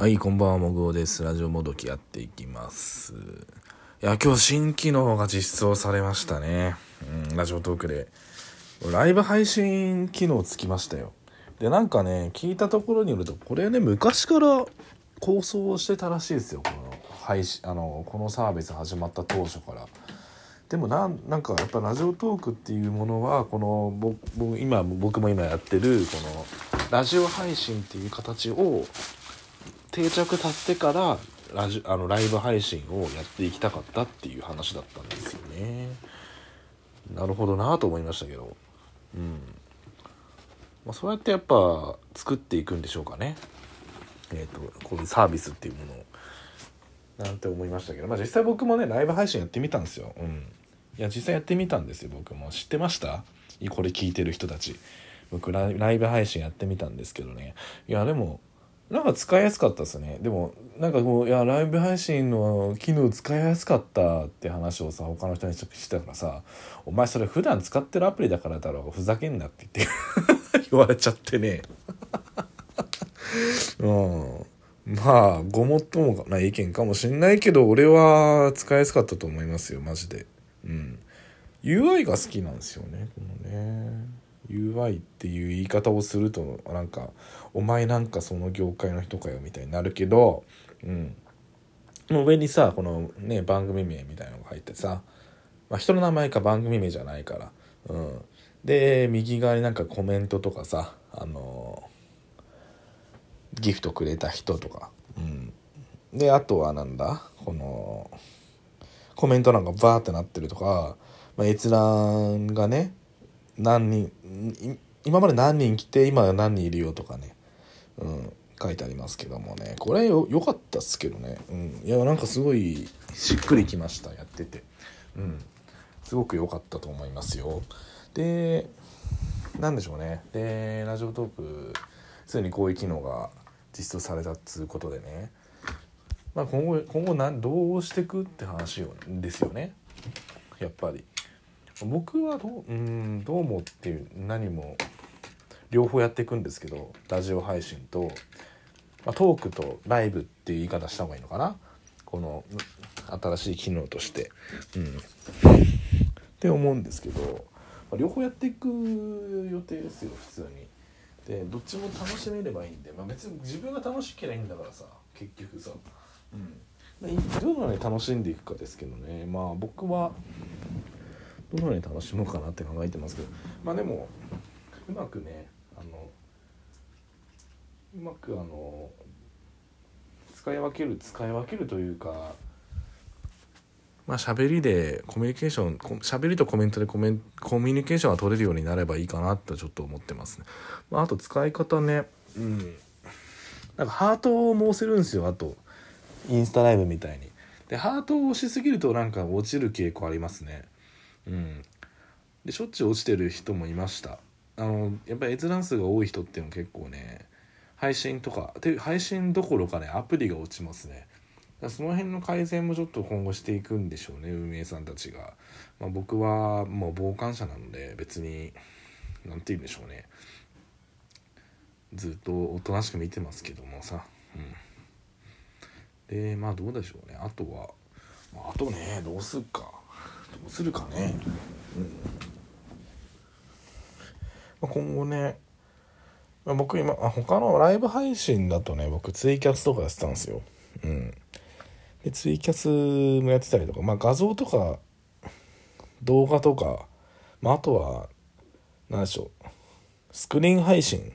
はい、こんばんは、もぐおです。ラジオもどきやっていきます。いや、今日新機能が実装されましたね。ラジオトークで。ライブ配信機能つきましたよ。で、なんかね、聞いたところによると、これね、昔から構想してたらしいですよ。このサービス始まった当初から。でもなんかやっぱラジオトークっていうものは、この僕も今やってる、このラジオ配信っていう形を、定着させてからライブ配信をやっていきたかったっていう話だったんですよね。なるほどなと思いましたけど、そうやってやっぱ作っていくんでしょうかね。こういうサービスっていうものなんて思いましたけど、実際僕もねライブ配信やってみたんですよ。いや実際やってみたんですよ。僕も知ってました？これ聞いてる人たち。僕ライブ配信やってみたんですけどね。いやでもなんか使いやすかったですね。でもなんかこういやライブ配信の機能使いやすかったって話をさ他の人にしてたからさ、お前それ普段使ってるアプリだからだろ、ふざけんなって言って言われちゃってね。まあごもっともな意見かもしんないけど、俺は使いやすかったと思いますよマジで。UI が好きなんですよね。このね。UI っていう言い方をするとなんかお前なんかその業界の人かよみたいになるけど、上にさこのね番組名みたいなのが入ってさ、人の名前か番組名じゃないから、で右側になんかコメントとかさギフトくれた人とか、であとはなんだこのコメントなんかバーってなってるとか、閲覧がね今まで何人来て今何人いるよとかね、書いてありますけどもね、これ良かったっすけどね。いやなんかすごいしっくりきましたやってて、すごく良かったと思いますよ。でなんでしょうね、でラジオトークすでにこういう機能が実装されたっつうことでね、今後どうしてくって話ですよね。やっぱり僕はどうもっていう何も両方やっていくんですけど、ラジオ配信と、トークとライブっていう言い方した方がいいのかな、この新しい機能として、って思うんですけど、両方やっていく予定ですよ普通に。でどっちも楽しめればいいんで、別に自分が楽しければいいんだからさ結局さ、どのように楽しんでいくかですけどね。僕はどのように楽しもうかなって考えてますけど、でもうまくね使い分けるというか、喋りでコミュニケーション、喋りとコメントでコミュニケーションが取れるようになればいいかなってちょっと思ってますね。あと使い方ね、なんかハートをも押せるんですよ。あとインスタライブみたいにでハートを押しすぎるとなんか落ちる傾向ありますね。でしょっちゅう落ちてる人もいました。やっぱり閲覧数が多い人っていうのは結構ね配信どころかねアプリが落ちますね。だからその辺の改善もちょっと今後していくんでしょうね運営さんたちが。僕はもう傍観者なので別になんて言うんでしょうね、ずっとおとなしく見てますけどもさ、でどうでしょうね。あとねどうするかね、今後ね、僕今他のライブ配信だとね僕ツイキャスとかやってたんですよ。でツイキャスもやってたりとか、画像とか動画とか、あとは何でしょうスクリーン配信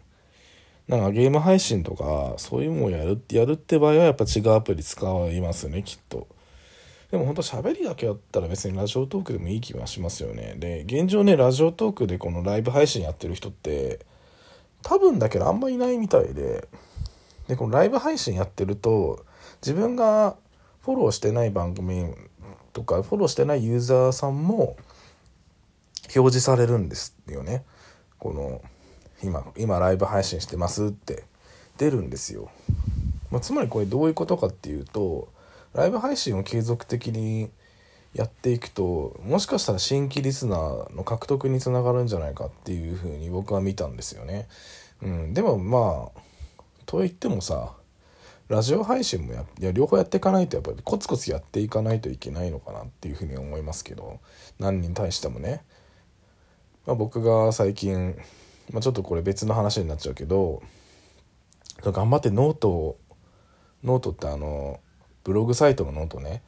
なんかゲーム配信とかそういうのをやるって場合はやっぱ違うアプリ使いますよねきっと。でも本当喋りだけやったら別にラジオトークでもいい気はしますよね。で現状ねラジオトークでこのライブ配信やってる人って多分だけどあんまいないみたいで、このライブ配信やってると自分がフォローしてない番組とかフォローしてないユーザーさんも表示されるんですよね。この今ライブ配信してますって出るんですよ。つまりこれどういうことかっていうと、ライブ配信を継続的にやっていくともしかしたら新規リスナーの獲得につながるんじゃないかっていうふうに僕は見たんですよね。でもといってもさラジオ配信も両方やっていかないとやっぱりコツコツやっていかないといけないのかなっていうふうに思いますけど、何に対してもね、僕が最近、ちょっとこれ別の話になっちゃうけど、頑張ってノートってブログサイトのノートね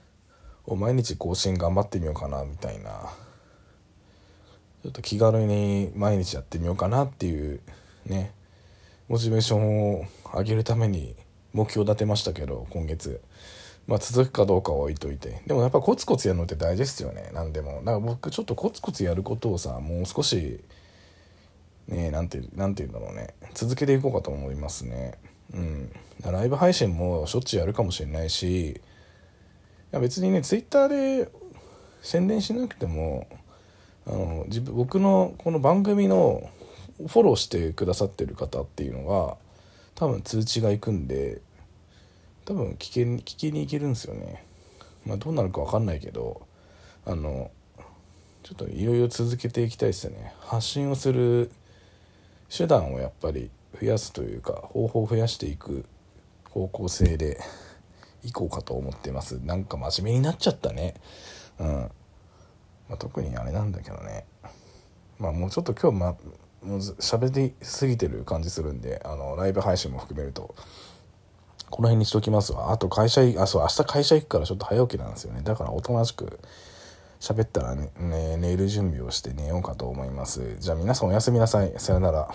を毎日更新頑張ってみようかなみたいな、ちょっと気軽に毎日やってみようかなっていうね、モチベーションを上げるために目標立てましたけど、今月続くかどうかは置いといて、でもやっぱコツコツやるのって大事ですよね。なんでもだから僕ちょっとコツコツやることをさ、もう少しね、なんて言うんだろうね、続けていこうかと思いますね。うん、ライブ配信もしょっちゅうやるかもしれないし、いや別にね、ツイッターで宣伝しなくても僕のこの番組のフォローしてくださってる方っていうのが多分通知がいくんで、多分聞きに行けるんですよね。どうなるか分かんないけど、ちょっといろいろ続けていきたいですよね。発信をする手段をやっぱり増やすというか、方法を増やしていく方向性でいこうかと思ってます。なんか真面目になっちゃったね。特にあれなんだけどね。もうちょっと今日もう喋りすぎてる感じするんで、ライブ配信も含めるとこの辺にしときますわ。あと明日会社行くからちょっと早起きなんですよね。だからおとなしく喋ったらね、寝る準備をして寝ようかと思います。じゃあ皆さんおやすみなさい。さよなら。